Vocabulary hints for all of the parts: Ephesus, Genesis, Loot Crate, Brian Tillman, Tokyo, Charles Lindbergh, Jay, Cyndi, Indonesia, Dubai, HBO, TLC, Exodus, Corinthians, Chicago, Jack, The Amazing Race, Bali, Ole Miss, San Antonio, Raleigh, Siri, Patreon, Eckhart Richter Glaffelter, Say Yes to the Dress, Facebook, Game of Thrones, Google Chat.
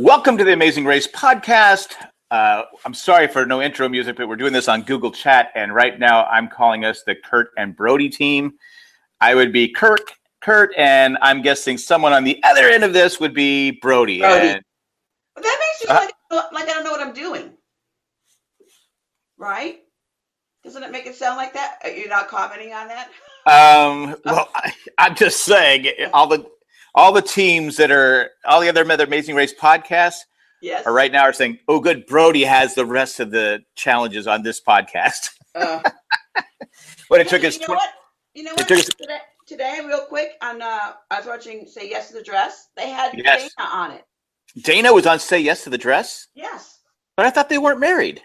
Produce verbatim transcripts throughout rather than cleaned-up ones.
Welcome to the Amazing Race podcast. Uh, I'm sorry for no intro music, but we're doing this on Google Chat, and right now I'm calling us the Kurt and Brody team. I would be Kurt, Kurt, and I'm guessing someone on the other end of this would be Brody. Brody. And, well, that makes you uh, like, like I don't know what I'm doing, right? Doesn't it make it sound like that? You're not commenting on that? Um, well, I, I'm just saying all the all the teams that are all the other Amazing Race podcasts yes. are right now are saying, "Oh, good, Brody has the rest of the challenges on this podcast." Uh, but it took us. You know tw- what? You know what? Us- today, today, real quick, on uh, I was watching Say Yes to the Dress. They had yes. Dana on it. Dana was on Say Yes to the Dress? Yes. But I thought they weren't married.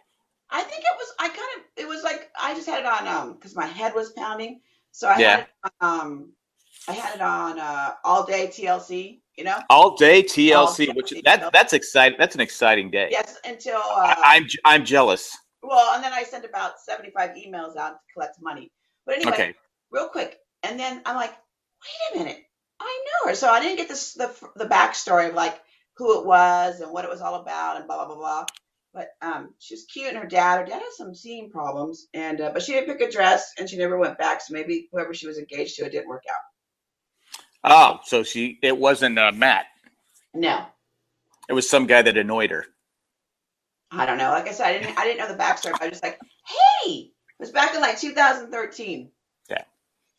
I think it was, I kind of, it was like, I just had it on, um, because my head was pounding. So I yeah. had it on, um, I had it on, uh, all day T L C, you know? All day T L C, all day which T L C. That, that's exciting. That's an exciting day. Yes, until. Uh, I, I'm, I'm jealous. Well, and then I sent about seventy-five emails out to collect money. But anyway, okay. real quick. And then I'm like, wait a minute. I know her. So I didn't get this, the, the backstory of like who it was and what it was all about and blah, blah, blah, blah. But um, she was cute, and her dad, her dad has some seeing problems, and uh, but she didn't pick a dress, and she never went back. So maybe whoever she was engaged to, it didn't work out. Oh, so she it wasn't uh, Matt. No, it was some guy that annoyed her. I don't know. Like I said, I didn't I didn't know the backstory. I was just like, hey, it was back in like two thousand thirteen. Yeah.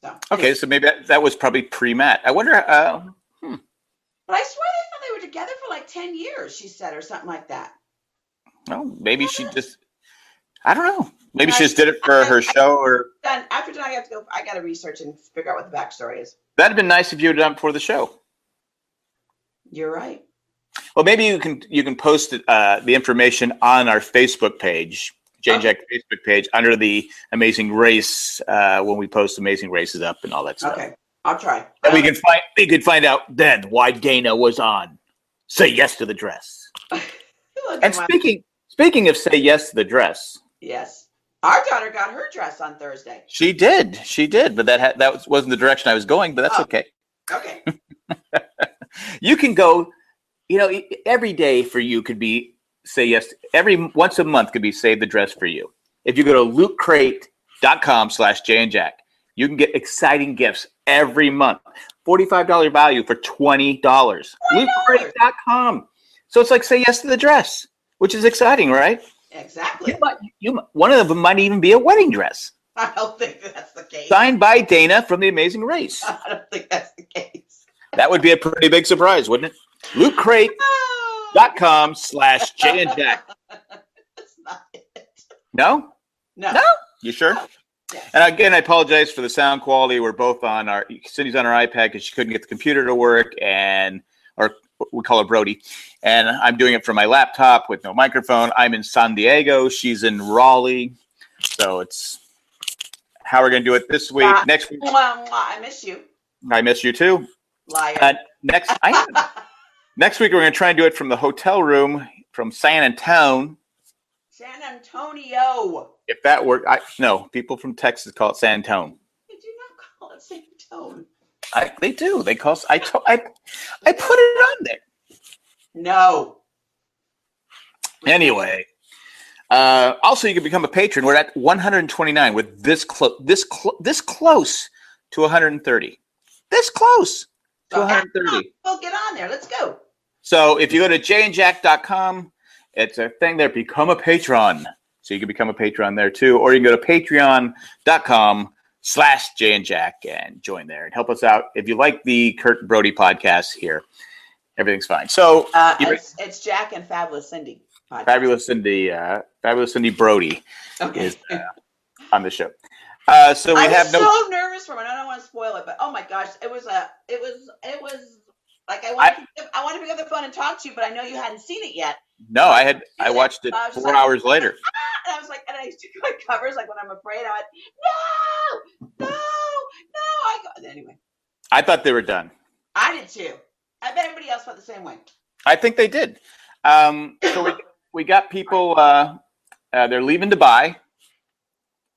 So, okay, yeah. So maybe that, that was probably pre-Matt. I wonder. Uh, hmm. But I swear they thought they were together for like ten years. She said, or something like that. Well, maybe she just, I don't know. Maybe she just did it for her show or. After tonight, I have to go, I got to research and figure out what the backstory is. That'd been nice if you had done it before the show. You're right. Well, maybe you can, you can post uh, the information on our Facebook page, Jane Jack okay. Facebook page under the Amazing Race uh, when we post Amazing Races up and all that stuff. Okay. I'll try. And we can find, we could find out then why Dana was on Say Yes to the Dress. And speaking, Speaking of Say Yes to the Dress. Yes. Our daughter got her dress on Thursday. She did. She did. But that ha- that was, wasn't the direction I was going, but that's oh. okay. Okay. You can go, you know, every day for you could be Say Yes. Every once a month could be Save the Dress for you. If you go to loot crate dot com slash Jay and Jack, you can get exciting gifts every month. forty-five dollars value for twenty dollars. loot crate dot com. So it's like Say Yes to the Dress. Which is exciting, right? Exactly. You might, you, one of them might even be a wedding dress. I don't think that's the case. Signed by Dana from The Amazing Race. I don't think that's the case. That would be a pretty big surprise, wouldn't it? loot crate dot com slash Jay and Jack. That's not it. No? No. No? You sure? No. Yes. And again, I apologize for the sound quality. We're both on our, Cindy's on her iPad because she couldn't get the computer to work and, or we call her Brody, and I'm doing it from my laptop with no microphone. I'm in San Diego. She's in Raleigh. So it's how we're going to do it this week. Uh, next week. Well, I miss you. I miss you too. Liar. Uh, next, I, next week, we're going to try and do it from the hotel room from San Antonio. San Antonio. If that worked. I, no, people from Texas call it San Antonio. They do not call it San Antonio. I, they do. They call. I, to, I I put it on there. No. Anyway, uh, also you can become a patron. We're at one hundred twenty-nine. With this close, this cl- this close to one hundred thirty. This close to one hundred thirty. Well, get on there. Let's go. So if you go to jay and jack dot com, it's a thing there. Become a patron. So you can become a patron there too, or you can go to patreon dot com. slash Jay and Jack and join there and help us out. If you like the Kurt and Brody podcast here, everything's fine. So uh, it's, it's Jack and Fabulous Cyndi. Podcast. Fabulous Cyndi, uh, Fabulous Cyndi Brody okay. is uh, on the show. Uh, so we I have was no. I'm so nervous for it. I don't want to spoil it, but oh my gosh, it was a, it was, it was like I wanted, I, to, I wanted to pick up the phone and talk to you, but I know you hadn't seen it yet. No, I had. I watched it four like, hours later. Ah! And I was like, and I used to do my covers, like when I'm afraid. I went, no, no, no. I go anyway. I thought they were done. I did too. I bet everybody else felt the same way. I think they did. Um, so we we got people. Uh, uh, they're leaving Dubai,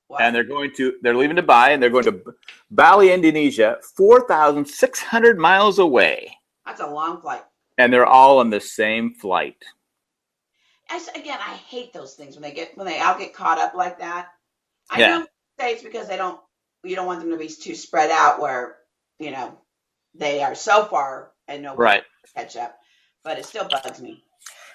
wow. and they're going to. They're leaving Dubai, and they're going to Bali, Indonesia, four thousand six hundred miles away. That's a long flight. And they're all on the same flight. As, again, I hate those things when they get when they all get caught up like that. I yeah. don't say it's because they don't. You don't want them to be too spread out, where you know they are so far and nobody right. can catch up. But it still bugs me.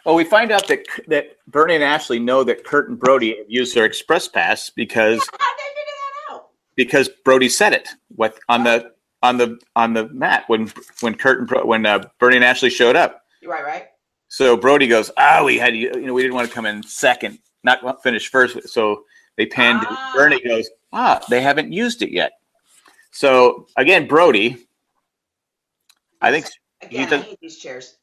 Well, we find out that that Bernie and Ashley know that Kurt and Brody have used their Express Pass because yeah, how'd they figure that out? Because Brody said it with on the on the on the mat when when Kurt and Bro, when uh, Bernie and Ashley showed up. Right, right. So Brody goes, ah, oh, we had you know we didn't want to come in second, not finish first. So they panned. Ah. And Bernie goes, ah, they haven't used it yet. So again, Brody, I think again, does, I hate these chairs.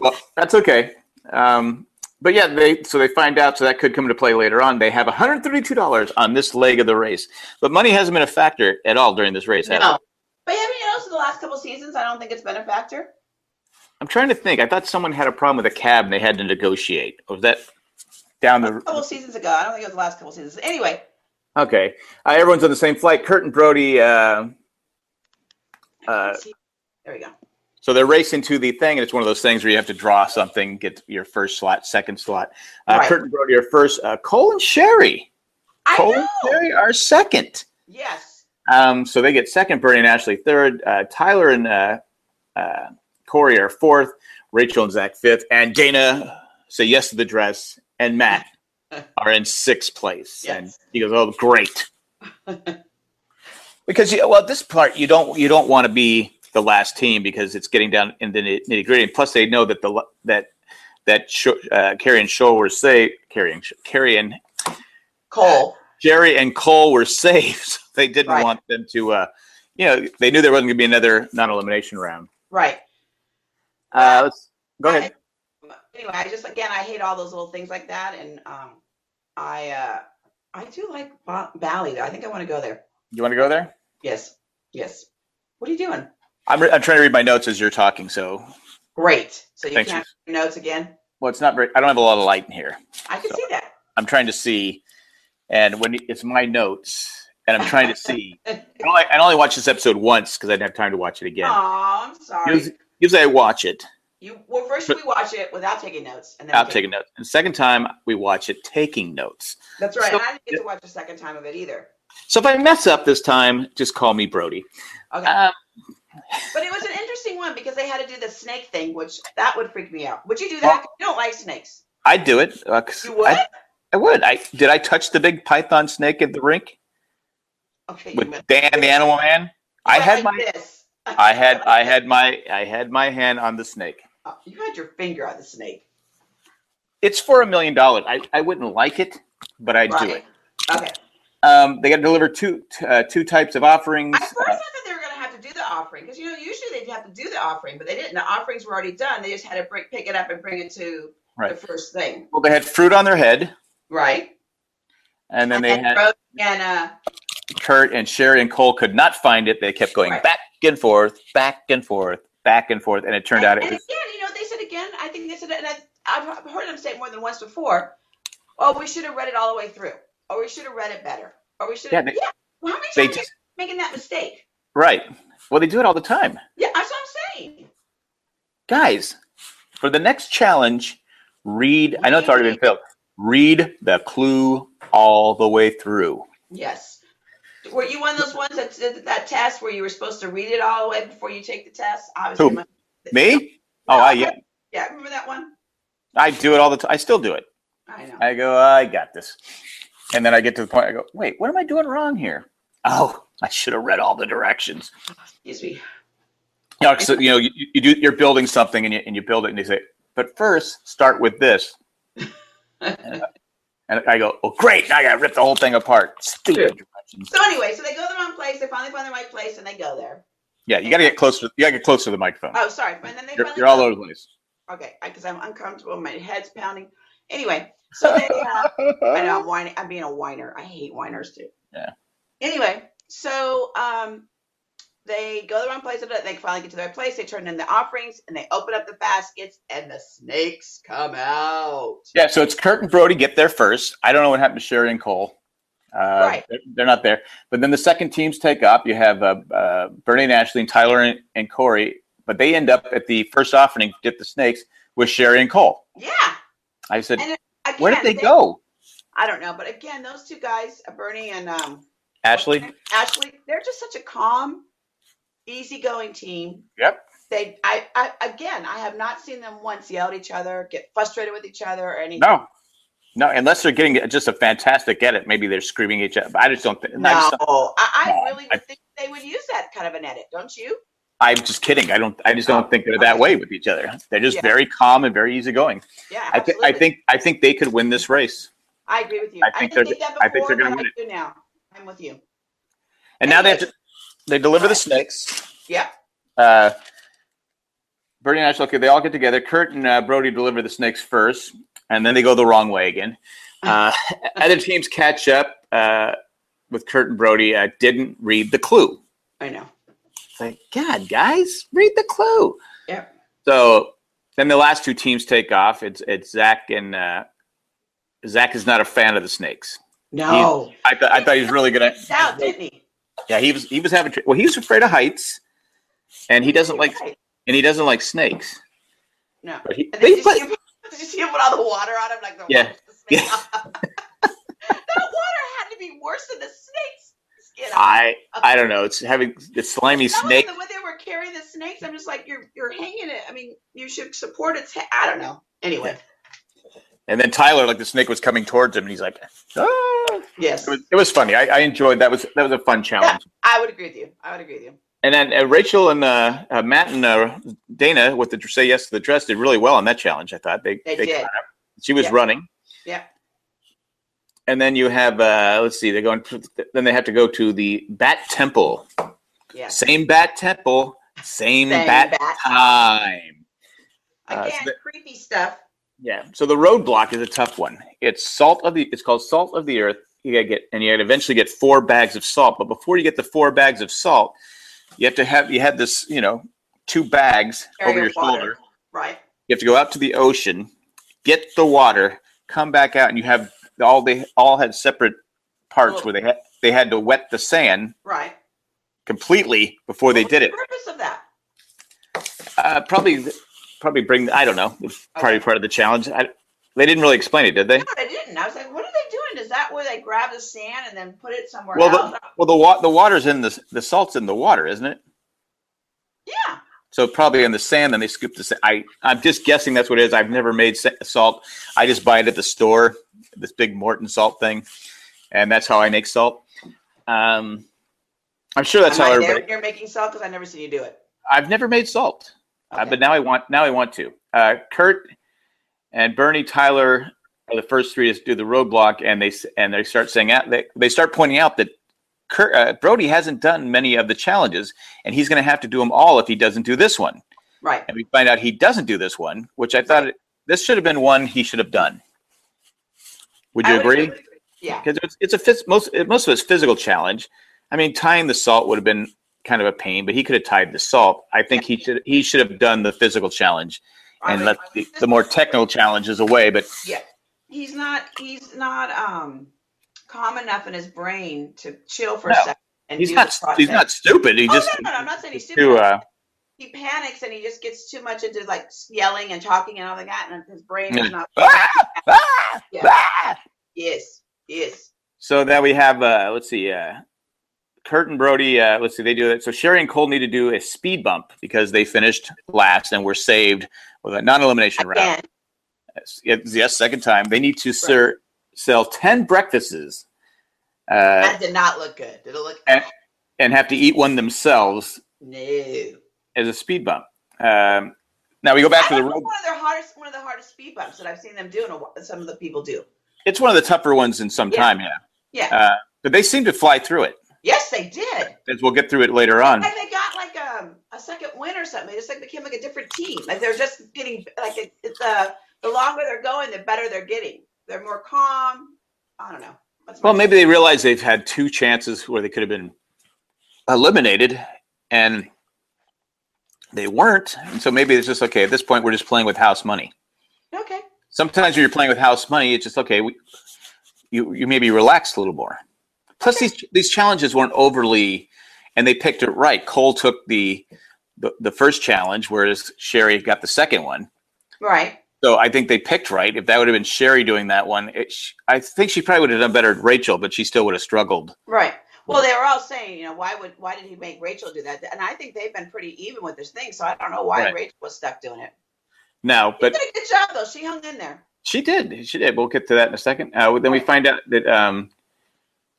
Well, that's okay. Um, but yeah, they so they find out. So that could come into play later on. They have one hundred thirty-two dollars on this leg of the race, but money hasn't been a factor at all during this race. No, has it? But yeah, you know, so the last couple seasons, I don't think it's been a factor. I'm trying to think. I thought someone had a problem with a cab and they had to negotiate. Was that down the... A couple seasons ago. I don't think it was the last couple seasons. Anyway. Okay. Uh, everyone's on the same flight. Kurt and Brody... Uh, uh, there we go. So they're racing to the thing, and it's one of those things where you have to draw something, get your first slot, second slot. Uh, right. Kurt and Brody are first. Uh, Cole and Sherry. I Cole know. and Sherry are second. Yes. Um. So they get second. Bernie and Ashley third. Uh, Tyler and... Uh, uh, Corey are fourth, Rachel and Zach fifth, and Dana, Say Yes to the Dress, and Matt are in sixth place. Yes. And he goes, oh, great. Because, you, well, this part, you don't you don't want to be the last team because it's getting down in the nitty-gritty. And plus, they know that the that that sh- uh, Carrie and Shoal were safe. Carrie and, Carrie and Cole. Uh, Jerry and Cole were safe. So they didn't right. want them to, uh, you know, they knew there wasn't going to be another non-elimination round. Right. Uh, let's, go ahead. I, anyway, I just again I hate all those little things like that, and um, I uh, I do like Bali though. I think I want to go there. You want to go there? Yes, yes. What are you doing? I'm re- I'm trying to read my notes as you're talking. So great. So you Thanks. Can't read your notes again. Well, it's not very. I don't have a lot of light in here. I can so see that. I'm trying to see, and when it's my notes. And I'm trying to see. I only, I only watched this episode once because I didn't have time to watch it again. Oh, I'm sorry. Usually, usually I watch it. You well, first but, we watch it without taking notes, and then without taking notes. And second time we watch it taking notes. That's right. So, and I didn't get to watch the second time of it either. So if I mess up this time, just call me Brody. Okay. Um, but it was an interesting one because they had to do the snake thing, which that would freak me out. Would you do that? Well, you don't like snakes. I'd do it. Uh, you would? I, I would. I did. I touch the big python snake at the rink. Okay, with Dan the Animal Man, I had like my, I had, I had my, I had my hand on the snake. Oh, you had your finger on the snake. It's for a million dollars. I, I wouldn't like it, but I'd right. do it. Okay. Um, they got to deliver two, uh, two types of offerings. I first uh, thought that they were going to have to do the offering because you know usually they'd have to do the offering, but they didn't. The offerings were already done. They just had to bring, pick it up and bring it to right. the first thing. Well, they had fruit on their head. Right. And then and they had. Rose and, uh, Kurt and Sherry and Cole could not find it. They kept going right. back and forth, back and forth, back and forth, and it turned and, out it and was. And again, you know, they said again. I think they said, and I, I've heard them say it more than once before. Oh, we should have read it all the way through, or we should have read it better, or we should. Yeah, yeah. Well, how many times are you making that mistake? Right. Well, they do it all the time. Yeah, that's what I'm saying. Guys, for the next challenge, read. I know it's already been filled. Read the clue all the way through. Yes. Were you one of those ones that did that test where you were supposed to read it all the way before you take the test? Obviously, my, me? No, oh, I yeah. Yeah, remember that one? I do it all the time. I still do it. I know. I go, I got this. And then I get to the point, I go, wait, what am I doing wrong here? Oh, I should have read all the directions. Excuse me. You know, so, you know, you, you do, you're building something and you, and you build it and you say, but first start with this. and, and I go, oh, great. Now I got to rip the whole thing apart. Stupid. Sure. So anyway, so they go to the wrong place. They finally find the right place, and they go there. Yeah, you got to get closer. You got to get closer to the microphone. Oh, sorry. And then they you're you're all over the place. Okay, because I'm uncomfortable. My head's pounding. Anyway, so they. Uh, I know I'm whining. I'm being a whiner. I hate whiners too. Yeah. Anyway, so um, they go to the wrong place. They finally get to the right place. They turn in the offerings, and they open up the baskets, and the snakes come out. Yeah. So it's Kurt and Brody get there first. I don't know what happened to Sherry and Cole. Uh, right. they're, they're not there. But then the second teams take up. You have uh, uh, Bernie and Ashley and Tyler and, and Corey. But they end up at the first offering, Dip the Snakes, with Sherry and Cole. Yeah. I said, again, where did they, they go? I don't know. But again, those two guys, Bernie and um, Ashley. Ashley, they're just such a calm, easygoing team. Yep. They, I, I, again, I have not seen them once yell at each other, get frustrated with each other, or anything. No. No, unless they're getting just a fantastic edit. Maybe they're screaming at each other. I just don't think. No, I, just don't, I, I no, really would I, think they would use that kind of an edit, don't you? I'm just kidding. I don't. I just don't think they're that way with each other. They're just yeah. very calm and very easygoing. Yeah, absolutely. I, th I think. I think they could win this race. I agree with you. I think I they're. Think that before, I think they're going to win it. Now I'm with you. And, and now they have to. They deliver the snakes. Yeah. Uh, Bernie and Ash. Okay, they all get together. Kurt and uh, Brody deliver the snakes first, and then they go the wrong way again. Uh, other teams catch up uh, with Kurt and Brody. Uh, didn't read the clue. I know. Like, God, guys, read the clue. Yeah. So then the last two teams take off. It's it's Zach and uh, Zach is not a fan of the snakes. No, he, I thought I thought he was really gonna. Out, didn't he? Yeah, he was. He was having. Well, he was afraid of heights, and he doesn't like right. and he doesn't like snakes. No. But he, they did, play, you see him, did you see him put all the water on him? Like the yeah. Water, the yeah. That water had to be worse than the snakes. I I don't know. It's having the slimy Some snake. The way they were carrying the snakes, I'm just like you're you're hanging it. I mean, you should support it. I don't know. Anyway. Yeah. And then Tyler, like the snake was coming towards him, and he's like, "Oh, yes." It was, it was funny. I, I enjoyed that. Was that was a fun challenge? Yeah, I would agree with you. I would agree with you. And then uh, Rachel and uh, uh, Matt and uh, Dana with the Say Yes to the Dress did really well on that challenge. I thought they they, they did. She was yeah. running. Yeah. And then you have, uh, let's see, they're going, then they have to go to the Bat Temple. Yeah. Same Bat Temple, same, same bat, bat time. Again, uh, so the, creepy stuff. Yeah. So the roadblock is a tough one. It's salt of the, it's called salt of the earth. You gotta get, and you gotta eventually get four bags of salt. But before you get the four bags of salt, you have to have, you have this, you know, two bags Carry over your water. shoulder. Right. You have to go out to the ocean, get the water, come back out, and you have, all they all had separate parts where they had they had to wet the sand right completely before they did it. What was the purpose of that? Uh, probably, probably bring. I don't know. It's probably part of the challenge. I, they didn't really explain it, did they? No, they didn't. I was like, what are they doing? Is that where they grab the sand and then put it somewhere well, else? The, well, the wa the water's in the the salt's in the water, isn't it? Yeah. So probably in the sand, then they scoop the sand. I, I'm just guessing that's what it is. I've never made salt. I just buy it at the store, this big Morton salt thing, and that's how I make salt. Um, I'm sure that's Am how I everybody. You're making salt because I've never seen you do it. I've never made salt, okay. uh, but now I want. Now I want to. Uh, Kurt and Bernie Tyler are the first three to do the roadblock, and they and they start saying out. They they start pointing out that. Kurt, uh, Brody hasn't done many of the challenges, and he's going to have to do them all if he doesn't do this one. Right. And we find out he doesn't do this one, which I thought right. it, this should have been one he should have done. Would you I agree? Would, yeah. Because it's, it's a phys most it, most of it's physical challenge. I mean, tying the salt would have been kind of a pain, but he could have tied the salt. I think yeah. he should he should have done the physical challenge I and mean, let I mean, the, the more technical challenges away. But yeah, he's not he's not. Um... calm enough in his brain to chill for no, a second. And he's, do not, he's not stupid. He oh, just, no, no, no, I'm not saying he's stupid. Too, uh, he panics and he just gets too much into like yelling and talking and all like that, and his brain is not. Ah, ah, yeah. ah. Yes, yes. So now we have, uh, let's see, uh, Kurt and Brody, uh, let's see, they do it. So Sherry and Cole need to do a speed bump because they finished last and were saved with a non-elimination round. Yes, yes, second time. They need to, right. sir. sell ten breakfasts. Uh, that did not look good. Did it look and, good? And have to eat one themselves. No. As a speed bump. Um, now we go back I to the road. One of their hardest, one of the hardest speed bumps that I've seen them do, and some of the people do. It's one of the tougher ones in some yeah. time. Yeah. Yeah. Uh, but they seem to fly through it. Yes, they did. As we'll get through it later on. Like they got like a, a second win or something. They just like became like a different team. Like they're just getting like it, it's uh, the longer they're going, the better they're getting. They're more calm. I don't know. That's well, maybe they realize they've had two chances where they could have been eliminated, and they weren't. And so maybe it's just, okay, at this point, we're just playing with house money. Okay. Sometimes when you're playing with house money, it's just, okay, we, you, you maybe relax a little more. Plus, okay. these, these challenges weren't overly, and they picked it right. Cole took the the, the first challenge, whereas Sherry got the second one. Right. So I think they picked right. If that would have been Sherry doing that one, it, I think she probably would have done better at Rachel, but she still would have struggled. Right. Well, they were all saying, you know, why would why did he make Rachel do that? And I think they've been pretty even with this thing, so I don't know why right. Rachel was stuck doing it. No, but she did a good job though. She hung in there. She did. She did. We'll get to that in a second. Uh, then we find out that um,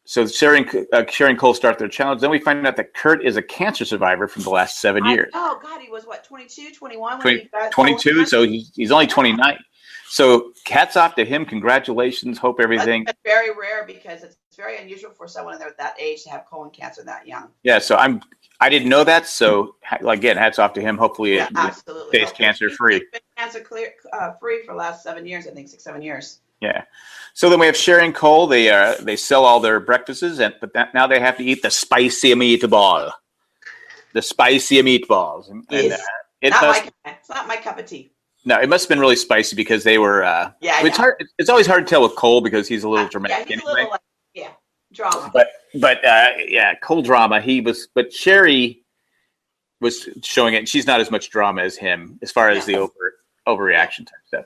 so Sherry and, uh, Sherry and Cole start their challenge. Then we find out that Kurt is a cancer survivor from the last seven I, years. Oh God, he was what twenty-two, twenty-one When twenty, he got twenty-two. So he, he's only twenty-nine. So hats off to him. Congratulations. Hope everything. That's very rare because it's very unusual for someone at that age to have colon cancer that young. Yeah. So I'm. I didn't know that. So again, hats off to him. Hopefully, yeah, it stays okay. cancer free. He's been cancer clear, uh, free for the last seven years. I think six, seven years. Yeah. So then we have Sherry and Cole. They uh, they sell all their breakfasts, and but that, now they have to eat the spicy meatball. The spicy meatballs. And, and, uh, it's not must, my. It's not my cup of tea. No, it must have been really spicy because they were. Uh, yeah, it's hard. It's always hard to tell with Cole because he's a little dramatic. Yeah, he's anyway. a little like, yeah, drama. But but uh, yeah, Cole drama. He was, but Sherry was showing it. She's not as much drama as him as far as yeah. the over overreaction type stuff.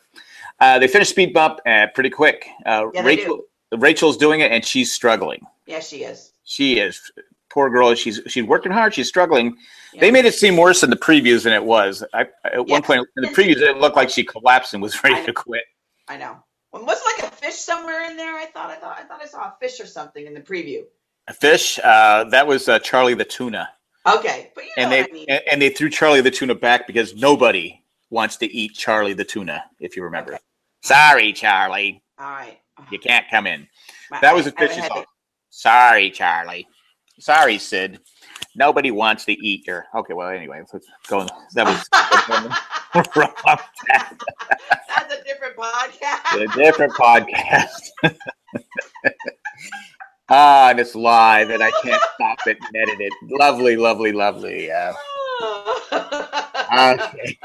Uh, they finished speed bump uh, pretty quick. Uh, yeah, Rachel do. Rachel's doing it and she's struggling. Yeah, she is. She is. Poor girl. She's she's working hard. She's struggling. Yeah. They made it seem worse in the previews than it was. I, at yeah. one point in the previews, it looked like she collapsed and was ready to quit. I know. Well, was it like a fish somewhere in there? I thought. I thought. I thought I saw a fish or something in the preview. A fish. Uh, that was uh, Charlie the tuna. Okay, but you know and they, what I mean. And, and they threw Charlie the tuna back because nobody wants to eat Charlie the tuna. If you remember. Okay. Sorry, Charlie. All right. You can't come in. My, that was a fish's fault. Sorry, Charlie. Sorry, Sid. Nobody wants to eat your. Okay, well, anyway, let's go. On. That was that. That's a different podcast. A different podcast. Ah, and it's live, and I can't stop it and edit it. Lovely, lovely, lovely. Uh, okay.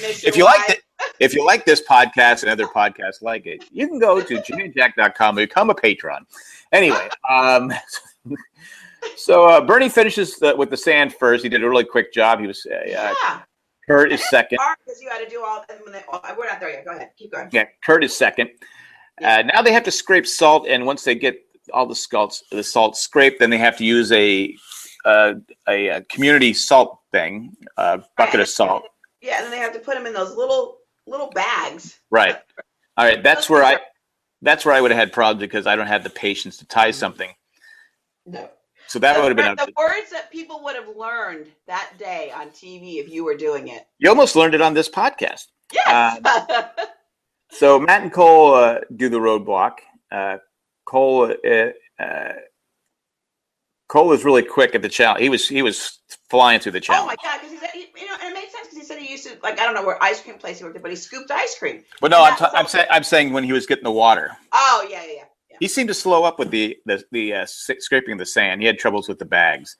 If you like it. If you like this podcast and other podcasts like it, you can go to jimmy and jack dot com and become a patron. Anyway, um, so uh, Bernie finishes the, with the sand first. He did a really quick job. He was uh, yeah. Kurt is second. Because you had to do all. We're not there yet. Go ahead. Keep going. Yeah, Kurt is second. Uh, now they have to scrape salt, and once they get all the salt, the salt scraped, then they have to use a uh, a, a community salt thing, a bucket of salt. Yeah, and then they have to put them in those little. Little bags. Right. All right. That's where I that's where I would have had problems because I don't have the patience to tie something. No. So that would have been the words that people would have learned that day on T V if you were doing it. You almost learned it on this podcast. Yes. Uh, so Matt and Cole uh, do the roadblock. Uh, Cole uh, uh, Cole was really quick at the challenge. He was he was flying through the challenge. Oh my God! Because he's he, you know, and it made sense because he said he used to like I don't know where ice cream place he worked at, but he scooped ice cream. Well, no, I'm, t- I'm saying I'm saying when he was getting the water. Oh yeah, yeah, yeah. He seemed to slow up with the the the uh, scraping of the sand. He had troubles with the bags,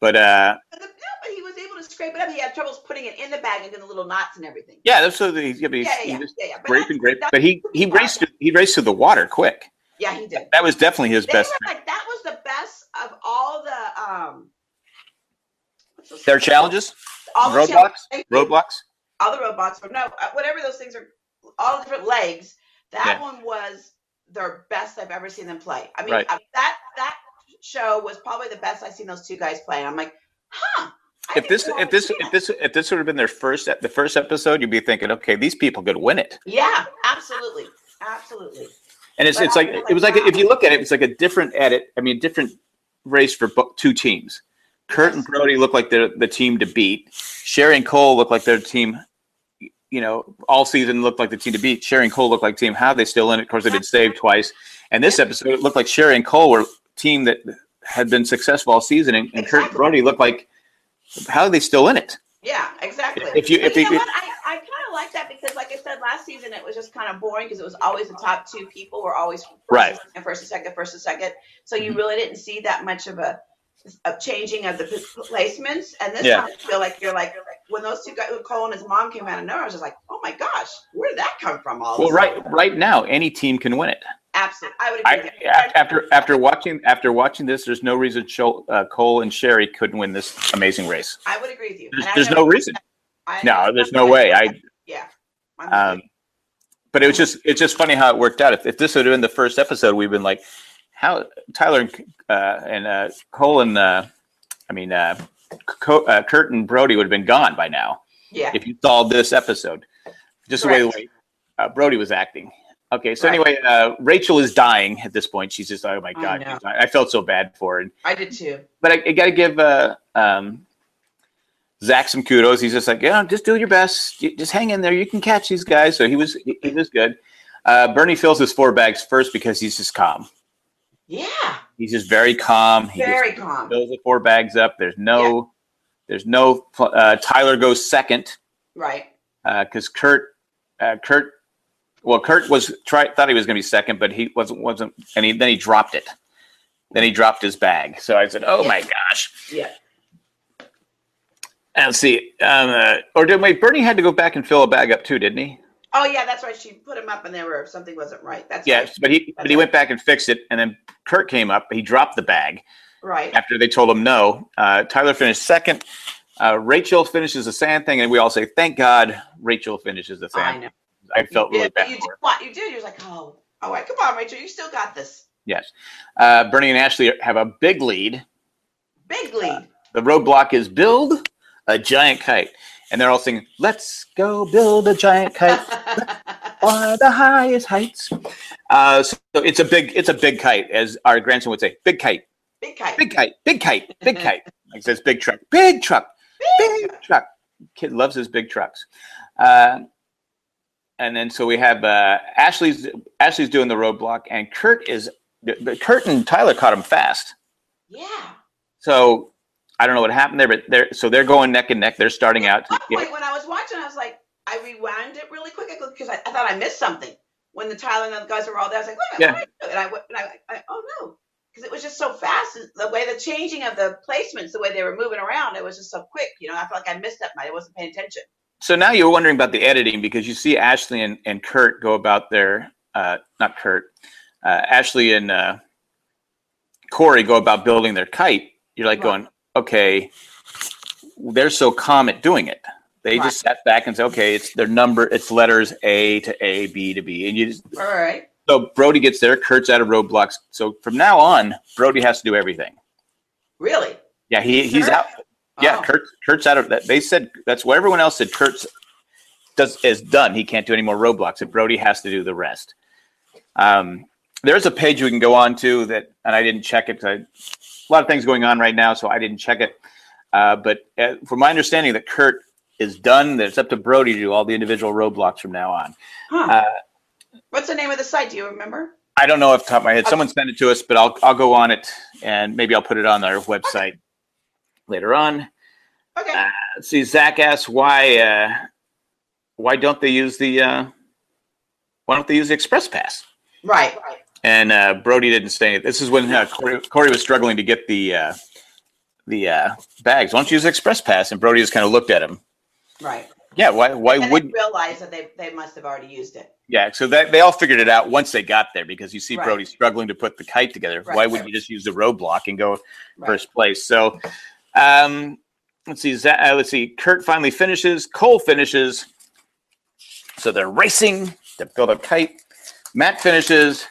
but uh. But the, no, but he was able to scrape it up. He had troubles putting it in the bag and doing the little knots and everything. Yeah, that's so that he's gonna be yeah, yeah, yeah, yeah, yeah. Grape and grape. But he he raced through, he raced through the water quick. Yeah, he did. That was definitely his they best. Were, like, that was the best of all the um, what's their challenges, all roadblocks, challenges. roadblocks, all the roadblocks. Or no, whatever those things are, all the different legs. That yeah. one was their best I've ever seen them play. I mean, right. I, that that show was probably the best I've seen those two guys play. And I'm like, huh. I if this if this if this if this would have been their first the first episode, you'd be thinking, okay, these people could win it. Yeah, absolutely, absolutely. And it's but it's I like it was like, like if you look at it, it's like a different edit. I mean, different race for bo- two teams. Kurt and Brody look like they're the team to beat. Sherry and Cole look like their team. You know, all season looked like the team to beat. Sherry and Cole look like team. How they still in it? Of course, they've been saved twice. And this episode, it looked like Sherry and Cole were team that had been successful all season, and, and exactly. Kurt and Brody looked like how are they still in it? Yeah, exactly. If you if you. Know what? I, I kind of like that because, like I said, last season it was just kind of boring because it was always the top two people were always first right. and first and second, first and second. So you mm-hmm. really didn't see that much of a of changing of the placements. And this yeah. time I feel like you're like, when those two guys, Cole and his mom came out of nowhere, I was just like, oh my gosh, where did that come from? All well, right, time? right now, any team can win it. Absolutely, I would agree. I, after after watching after watching this, there's no reason Cho, uh, Cole and Sherry couldn't win this amazing race. I would agree with you. There's, there's no reason. I, no, there's no way. I yeah. Um, but it was just it's just funny how it worked out. If, if this would have been the first episode, we've been like, how Tyler and uh, and uh, Cole and uh, I mean uh, Co- uh, Kurt and Brody would have been gone by now. Yeah. If you saw this episode, just Correct. the way the way uh, Brody was acting. Okay, so right. anyway, uh, Rachel is dying at this point. She's just, oh my God, I, I felt so bad for her. And, I did too. But I, I got to give uh, um, Zach some kudos. He's just like, yeah, just do your best. You, just hang in there. You can catch these guys. So he was he, he was good. Uh, Bernie fills his four bags first because he's just calm. Yeah. He's just very calm. He very just calm. Fills the four bags up. There's no, yeah. there's no. Uh, Tyler goes second. Right. Because uh, Kurt, uh, Kurt. Well, Kurt was try, thought he was going to be second, but he wasn't. wasn't, and he, then he dropped it. Then he dropped his bag. So I said, "Oh yeah. my gosh!" Yeah. And see, um, uh, or did wait? Bernie had to go back and fill a bag up too, didn't he? Oh yeah, that's right. She put him up, and there were something wasn't right. That's yes, right. but he but he went back and fixed it, and then Kurt came up. He dropped the bag. Right. After they told him no, uh, Tyler finished second. Uh, Rachel finishes the sand thing, and we all say, "Thank God, Rachel finishes the sand." I know. I felt really bad. You did what you did. You're like, oh, all right, come on, Rachel, you still got this. Yes, uh, Bernie and Ashley have a big lead. Big lead. Uh, the roadblock is build a giant kite, and they're all singing, "Let's go build a giant kite on the highest heights." Uh, so it's a big, it's a big kite, as our grandson would say, "Big kite, big kite, big kite, big kite, big kite." Like says, "Big truck, big truck, big, big truck." Kid loves his big trucks. Uh, And then so we have uh, Ashley's Ashley's doing the roadblock, and Kurt is – Kurt and Tyler caught him fast. Yeah. So I don't know what happened there, but they're so they're going neck and neck. They're starting yeah, out. At one point when I was watching, I was like – I rewound it really quick because I, I thought I missed something. When the Tyler and the other guys were all there, I was like, wait a minute, yeah. what did I do? And I, and I, I oh, no, because it was just so fast. The way the changing of the placements, the way they were moving around, it was just so quick. You know, I felt like I missed that. I wasn't paying attention. So now you're wondering about the editing because you see Ashley and, and Kurt go about their uh, – not Kurt. Uh, Ashley and uh, Corey go about building their kite. You're like right. going, okay, they're so calm at doing it. They right. just sat back and said, okay, it's their number. It's letters A to A, B to B. And you just – All right. So Brody gets there. Kurt's out of roadblocks. So from now on, Brody has to do everything. Really? Yeah, he sure. he's out – Yeah, oh. Kurt, Kurt's out of that. They said that's what everyone else said. Kurt's does is done. He can't do any more roadblocks, and Brody has to do the rest. Um, there's a page we can go on to that, and I didn't check it because a lot of things going on right now, so I didn't check it. Uh, but uh, from my understanding, that Kurt is done. That it's up to Brody to do all the individual roadblocks from now on. Huh. Uh, What's the name of the site? Do you remember? I don't know off the top of my head. Okay. Someone sent it to us, but I'll I'll go on it, and maybe I'll put it on our website. Okay. Later on, okay. Uh, let's see, Zach asks why uh, why don't they use the uh, why don't they use the Express Pass? Right. And uh, Brody didn't say anything. This is when uh, Corey, Corey was struggling to get the uh, the uh, bags. Why don't you use Express Pass? And Brody just kind of looked at him. Right. Yeah. Why? Why and would they realize that they they must have already used it? Yeah. So that, they all figured it out once they got there because you see right. Brody struggling to put the kite together. Right. Why would you just use the roadblock and go right. first place? So. Um, let's see. Zach, uh, let's see. Kurt finally finishes. Cole finishes. So they're racing to build a kite. Matt finishes,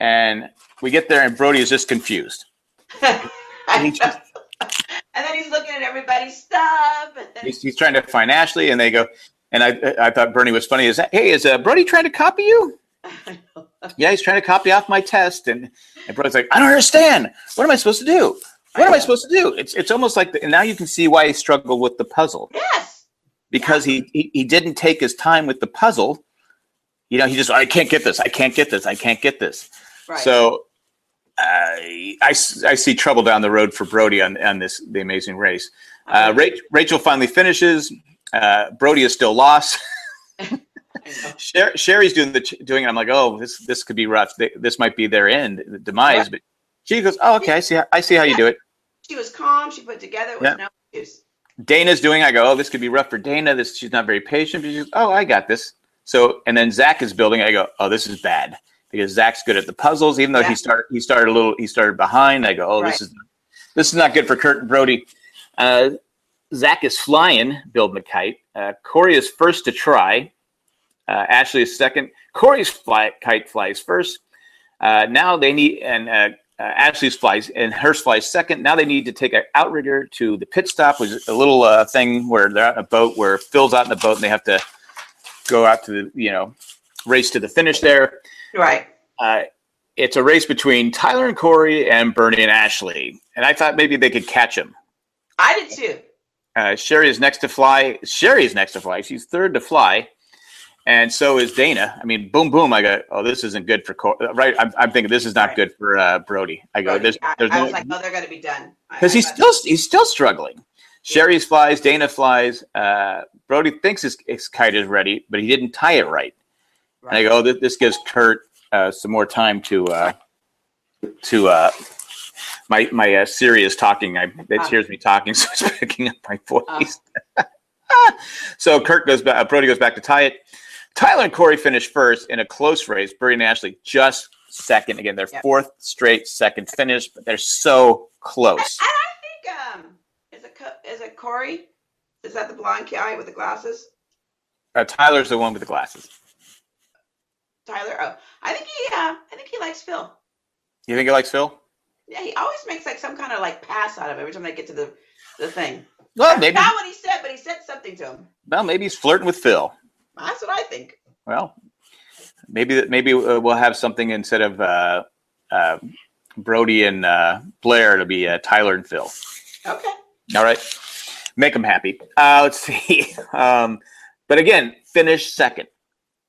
and we get there, and Brody is just confused. and, he just, and then he's looking at everybody's stuff. And then he's, he's trying to find Ashley, and they go. And I, I thought Bernie was funny. Is that, hey, is uh, Brody trying to copy you? Yeah, he's trying to copy off my test, and and Brody's like, I don't understand. What am I supposed to do? What am I supposed to do? It's it's almost like the, and now you can see why he struggled with the puzzle. Yes. Because yeah. he, he he didn't take his time with the puzzle. You know, he just, I can't get this. I can't get this. I can't get this. Right. So uh, I, I see trouble down the road for Brody on, on this, The Amazing Race. Uh, Ra- Rachel finally finishes. Uh, Brody is still lost. Sher- Sherry's doing the doing it. I'm like, oh, this this could be rough. This might be their end, the demise. Right. But she goes, oh, okay, I see how, I see how yeah. you do it. She was calm. She put it together. It was yeah. no excuse. Dana's doing, I go, oh, this could be rough for Dana. This She's not very patient. But she goes, oh, I got this. So, and then Zach is building. I go, oh, this is bad. because Zach's good at the puzzles, even though yeah. he started he started a little he started behind. I go, oh, right. this is this is not good for Kurt and Brody. Uh, Zach is flying, Bill McKite. Uh, Corey is first to try. Uh, Ashley is second. Corey's fly, kite flies first. Uh, now they need, and uh, uh, Ashley's flies, and hers flies second. Now they need to take an outrigger to the pit stop, which is a little uh, thing where they're out in a boat, where Phil's out in the boat, and they have to go out to the, you know, race to the finish there. Right. Uh, it's a race between Tyler and Corey and Bernie and Ashley. And I thought maybe they could catch him. I did too. Uh, Sherry is next to fly. Sherry is next to fly. She's third to fly. And so is Dana. I mean, boom, boom. I go, oh, this isn't good for Cor- right. I'm, I'm thinking this is not right. good for uh, Brody. I go, Brody. There's, there's I, I no- was like, oh, they're going to be done. Because he's still it. he's still struggling. Yeah. Sherry flies. Dana flies. Uh, Brody thinks his, his kite is ready, but he didn't tie it right. right. And I go, oh, this, this gives Kurt uh, some more time to uh, to uh, my my uh, Siri is talking. I it uh, hears me talking, so it's picking up my voice. Uh, so Kurt goes back. Brody goes back to tie it. Tyler and Corey finished first in a close race. Brody and Ashley just second again. Their yep. fourth straight second finish, but they're so close. And, and I think um, is it is it Corey? Is that the blonde guy with the glasses? Uh, Tyler's the one with the glasses. Tyler, oh, I think he, uh, I think he likes Phil. You think he likes Phil? Yeah, he always makes like some kind of like pass out of it every time they get to the the thing. Well, maybe not what he said, but he said something to him. Well, maybe he's flirting with Phil. That's what I think. Well, maybe maybe we'll have something instead of uh, uh, Brody and uh, Blair. It'll be uh, Tyler and Phil. Okay. All right. Make them happy. Uh, let's see. Um, but again, finish second.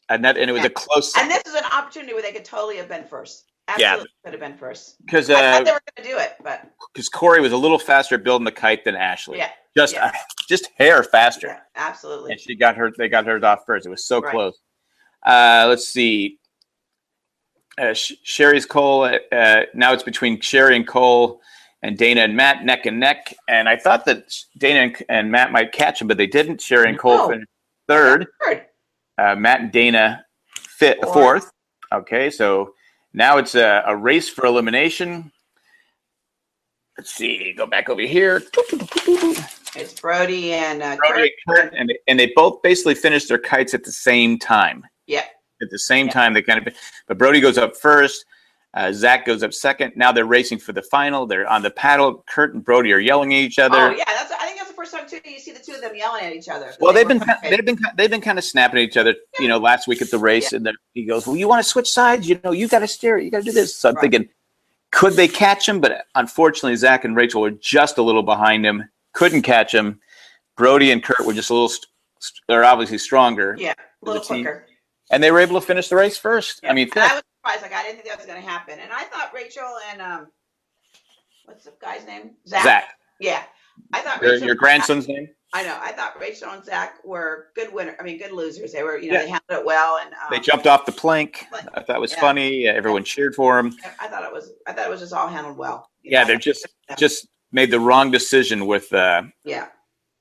And, that, and it was yeah. a close second. And this is an opportunity where they could totally have been first. Absolutely yeah. could have been first. Because uh, I thought they were going to do it, but because Corey was a little faster building the kite than Ashley. Yeah. Just, yeah. uh, just hair faster. Yeah, absolutely. And she got her. They got hers off first. It was so right. close. Uh, let's see. Uh, Sh- Sherry's Cole. Uh, now it's between Sherry and Cole, and Dana and Matt neck and neck. And I thought that Dana and, and Matt might catch him, but they didn't. Sherry and Cole no. finished third. third. Uh, Matt and Dana fit fourth. fourth. Okay, so now it's a, a race for elimination. Let's see. Go back over here. It's Brody and uh, Brody Kurt. Kurt, and and they both basically finished their kites at the same time. Yeah. At the same yeah. time, they kind of. But Brody goes up first. Uh, Zach goes up second. Now they're racing for the final. They're on the paddle. Kurt and Brody are yelling at each other. Oh yeah, that's. I think that's the first time too. You see the two of them yelling at each other. Well, they've been kind of, they've been they've been kind of snapping at each other. Yeah. You know, last week at the race, yeah. and then he goes, "Well, you want to switch sides? You know, you got to steer it. You got to do this." So I'm right. thinking. Could they catch him? But unfortunately, Zach and Rachel were just a little behind him. Couldn't catch him. Brody and Kurt were just a little st- – they're obviously stronger. Yeah, a little quicker. Team. And they were able to finish the race first. Yeah. I mean, I was surprised. Like, I didn't think that was going to happen. And I thought Rachel and um, – what's the guy's name? Zach. Zach. Yeah. I thought Rachel your, your grandson's Zach, name? I know. I thought Rachel and Zach were good winners. I mean, good losers. They were – you know, yeah. they handled it well. And um, they jumped off the plank. plank. I thought it was yeah. funny. Everyone yeah. cheered for them. I thought it was – I thought it was just all handled well. You yeah, know? They're just just made the wrong decision with uh, – yeah.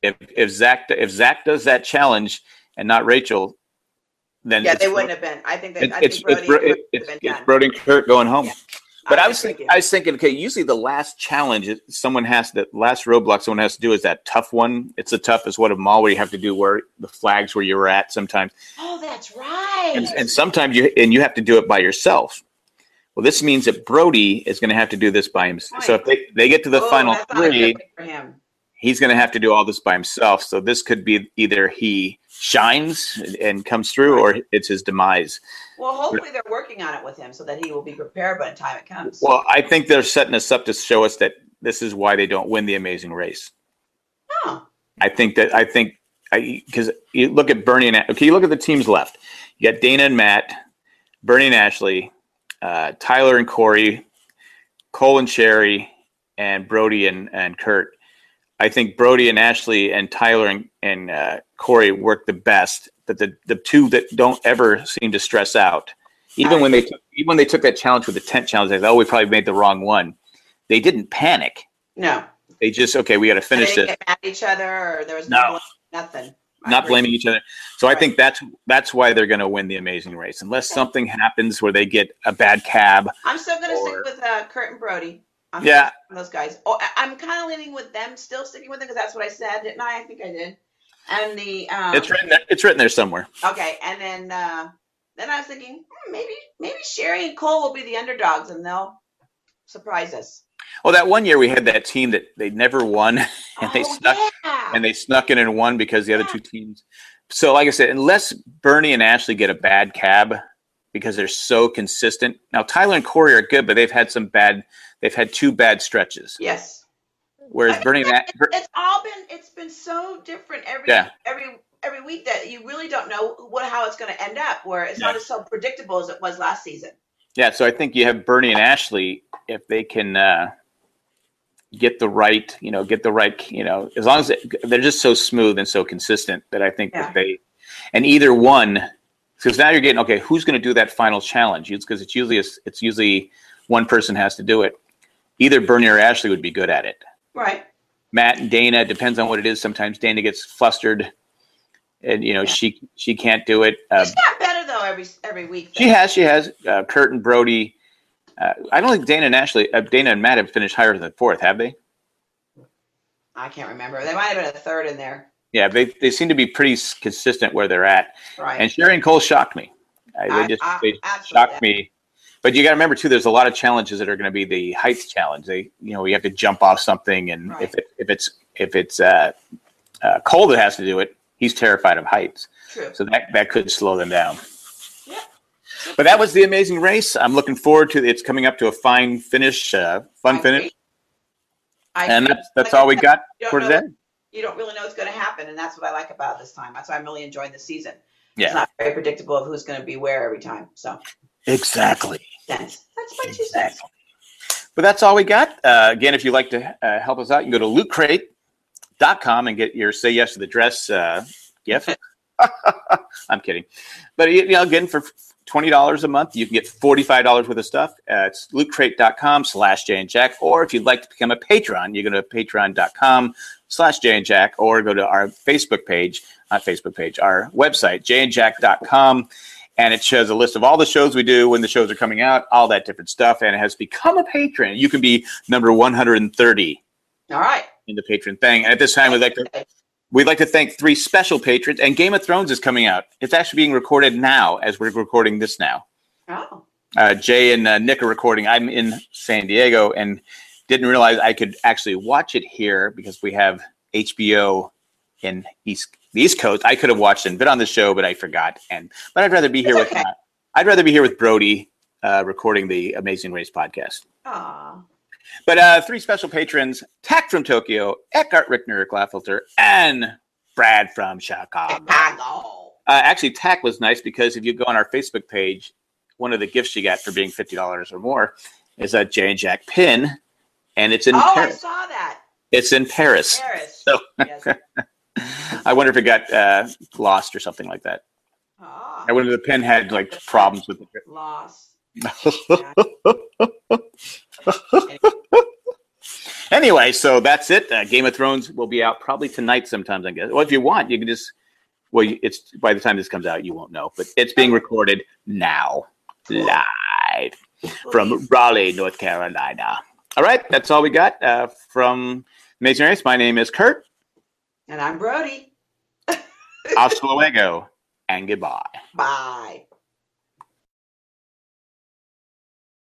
If if Zach if Zach does that challenge and not Rachel, then – yeah, they wouldn't have been. I think, that, I think Brody would have been done. It's Brody and Kurt going home. Yeah. But I, I was thinking, I was thinking, okay, usually the last challenge someone has, the last roadblock someone has to do is that tough one. It's the toughest one of them all, where you have to do where the flags where you were at sometimes. Oh, that's right. And, and sometimes you and you have to do it by yourself. Well, this means that Brody is going to have to do this by himself. So if they, they get to the oh, final three, for him. He's going to have to do all this by himself. So this could be either he shines and, and comes through, or it's his demise. Well, hopefully they're working on it with him so that he will be prepared by the time it comes. Well, I think they're setting us up to show us that this is why they don't win the Amazing Race. Oh. I think that I think because you look at Bernie and okay, you look at the teams left. You got Dana and Matt, Bernie and Ashley. Uh, Tyler and Corey, Cole and Sherry, and Brody and, and Kurt. I think Brody and Ashley and Tyler and, and uh, Corey work the best. But the, the two that don't ever seem to stress out, even when they took, even when they took that challenge with the tent challenge, they thought, oh, we probably made the wrong one. They didn't panic. No. They just okay, we got to finish this. They didn't get mad at each other, or there was no. nothing. not blaming each other. So I think that's that's why they're going to win the Amazing Race, unless okay. something happens where they get a bad cab. I'm still going to or... stick with uh, Kurt and Brody. I'm yeah, those guys. Oh, I'm kind of leaning with them, still sticking with them, because that's what I said, didn't I? I think I did. And the um, it's written there, it's written there somewhere. Okay, and then uh, then I was thinking hmm, maybe maybe Sherry and Cole will be the underdogs, and they'll surprise us. Well, that one year we had that team that they never won, and oh, they snuck yeah. and they snuck in and won because the yeah. other two teams. So, like I said, unless Bernie and Ashley get a bad cab because they're so consistent. Now, Tyler and Corey are good, but they've had some bad. They've had two bad stretches. Yes. Whereas I mean, Bernie and Ashley, it's all been it's been so different every yeah. every every week that you really don't know what how it's going to end up. Where it's yeah. not as so predictable as it was last season. Yeah. So I think you have Bernie and Ashley if they can. Uh, get the right, you know, get the right, you know, as long as they, they're just so smooth and so consistent that I think yeah. that they, and either one, because now you're getting, okay, who's going to do that final challenge? Because it's usually, it's usually one person has to do it. Either Bernie or Ashley would be good at it. Right. Matt and Dana, depends on what it is. Sometimes Dana gets flustered and, you know, yeah. she, she can't do it. She's um, got better though every, every week. Though. She has, she has. Uh, Kurt and Brody, Uh, I don't think Dana and Ashley, uh, Dana and Matt have finished higher than fourth, have they? I can't remember. They might have been a third in there. Yeah, they they seem to be pretty consistent where they're at. Right. And Sherry and Cole shocked me. Uh, they I, just I, they shocked me. But you got to remember too, there's a lot of challenges that are going to be the height challenge. They, you know, you have to jump off something, and right. if it, if it's if it's uh, uh, Cole that has to do it, he's terrified of heights. True. So that that could slow them down. But that was the Amazing Race. I'm looking forward to it. It's coming up to a fine finish, uh, fun I finish. And that's, that's like all we got for today. You don't really know what's going to happen, and that's what I like about this time. That's why I'm really enjoying the season. Yeah. It's not very predictable of who's going to be where every time. So exactly. That's, that's what exactly. you said. But that's all we got. Uh, again, if you'd like to uh, help us out, you can go to loot crate dot com and get your Say Yes to the Dress uh, gift. I'm kidding. But you know, again, for twenty dollars a month, you can get forty-five dollars worth of stuff. Uh, it's loot crate dot com slash Jay and Jack. Or if you'd like to become a patron, you go to patreon dot com slash Jay and Jack or go to our Facebook page, not Facebook page, our website, jay and jack dot com. And it shows a list of all the shows we do, when the shows are coming out, all that different stuff. And it has become a patron. You can be number one hundred thirty. All right. In the patron thing. And at this time, we'd like to... We'd like to thank three special patrons, and Game of Thrones is coming out. It's actually being recorded now as we're recording this now. Oh. Uh, Jay and uh, Nick are recording. I'm in San Diego and didn't realize I could actually watch it here because we have H B O in East, the East Coast. I could have watched and been on the show, but I forgot. And But I'd rather be here it's with okay. uh, I'd rather be here with Brody uh, recording the Amazing Race podcast. Aww. But uh, three special patrons, Tack from Tokyo, Eckhart Richter Glaffelter, and Brad from Chicago. Uh, actually, Tack was nice because if you go on our Facebook page, one of the gifts you got for being fifty dollars or more is a Jay and Jack pin, and it's in oh, Paris. Oh, I saw that. It's in Paris. Paris. So yes. I wonder if it got uh, lost or something like that. Oh. I wonder if the pin had like problems with it. Lost. Anyway, so that's it. Uh, Game of Thrones will be out probably tonight sometimes, I guess. Well, if you want, you can just well, it's by the time this comes out, you won't know, but it's being recorded now live from Raleigh, North Carolina. All right, that's all we got uh, from Amazing Race. My name is Kurt, and I'm Brody. Hasta luego, and goodbye. Bye.